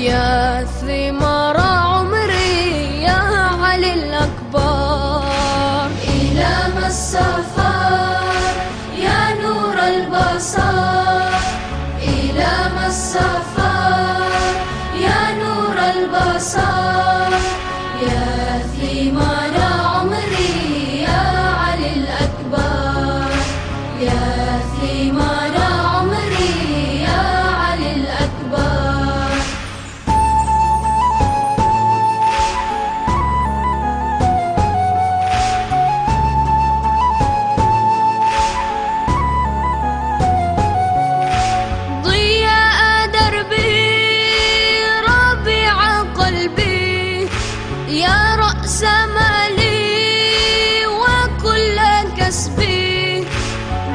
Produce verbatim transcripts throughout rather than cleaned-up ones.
يا سمرة عمري يا علي الأكبر إلى ما السفر يا نور البصر إلى ما السفر يا نور البصر يا ثمار عمري يا علي الأكبر يا ثمار عمري يا علي الأكبر. ضياء دربي ربيع قلبي يا رأس مالي وكل كسبي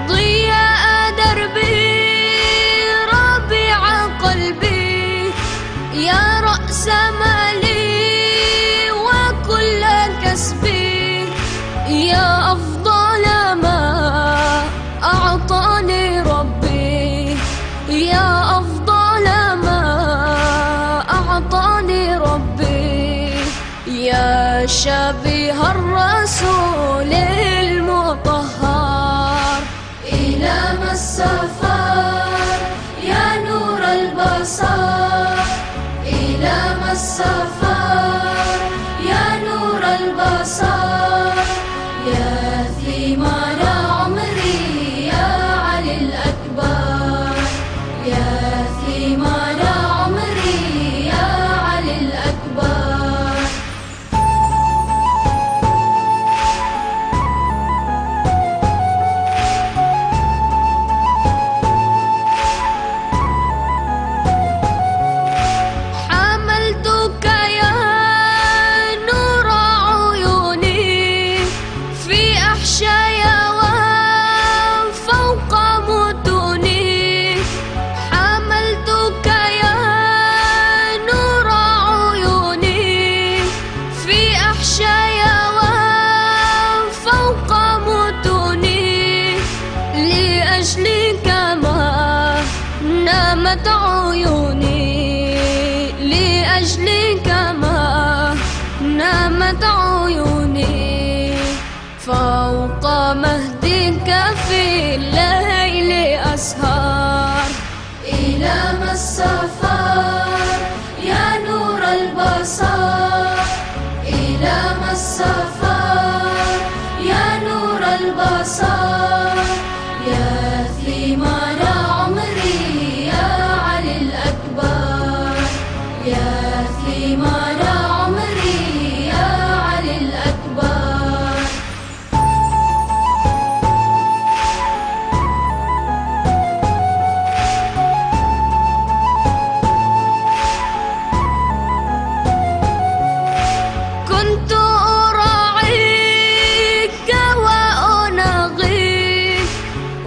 ضياء دربي ربيع قلبي يا رأس مالي وكل كسبي يا أفضل ما أعطاني ربي يا أفضل ما أعطاني ربي يا شبيه الرسول المطهر إلى ما السفر يا نور البصر إلى ما السفر يا نور البصر يا ثمار عمري يا علي الأكبر يا ثمار عمري يا علي الأكبر. حملتك يا نور عيوني في أحشايا وفوق متوني حملتك يا نور عيوني في أحشايا وفوق متوني لأجلك ما نامت عيوني لأجلك ما نامت عيوني فوق مهدك في الليل أسهر إلى ما السفر يا نور البصر إلى ما السفر يا نور البصر يا ثمار عمري يا علي الأكبر يا ثمار عمري يا علي الأكبر. كنت أراعيك وأناغيك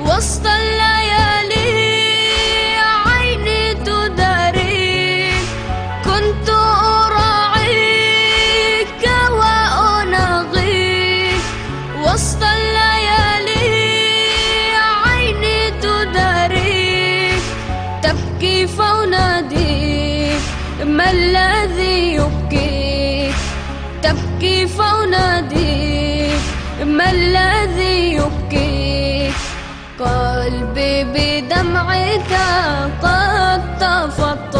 وسط الليالي عيني تداريك كنت أراعيك وأناغيك وسط الليالي عيني تداريك تبكي فأناديك ما الذي يبكيك تبكي فأناديك ما الذي يبكيك قلبي بدمعك قد تفطر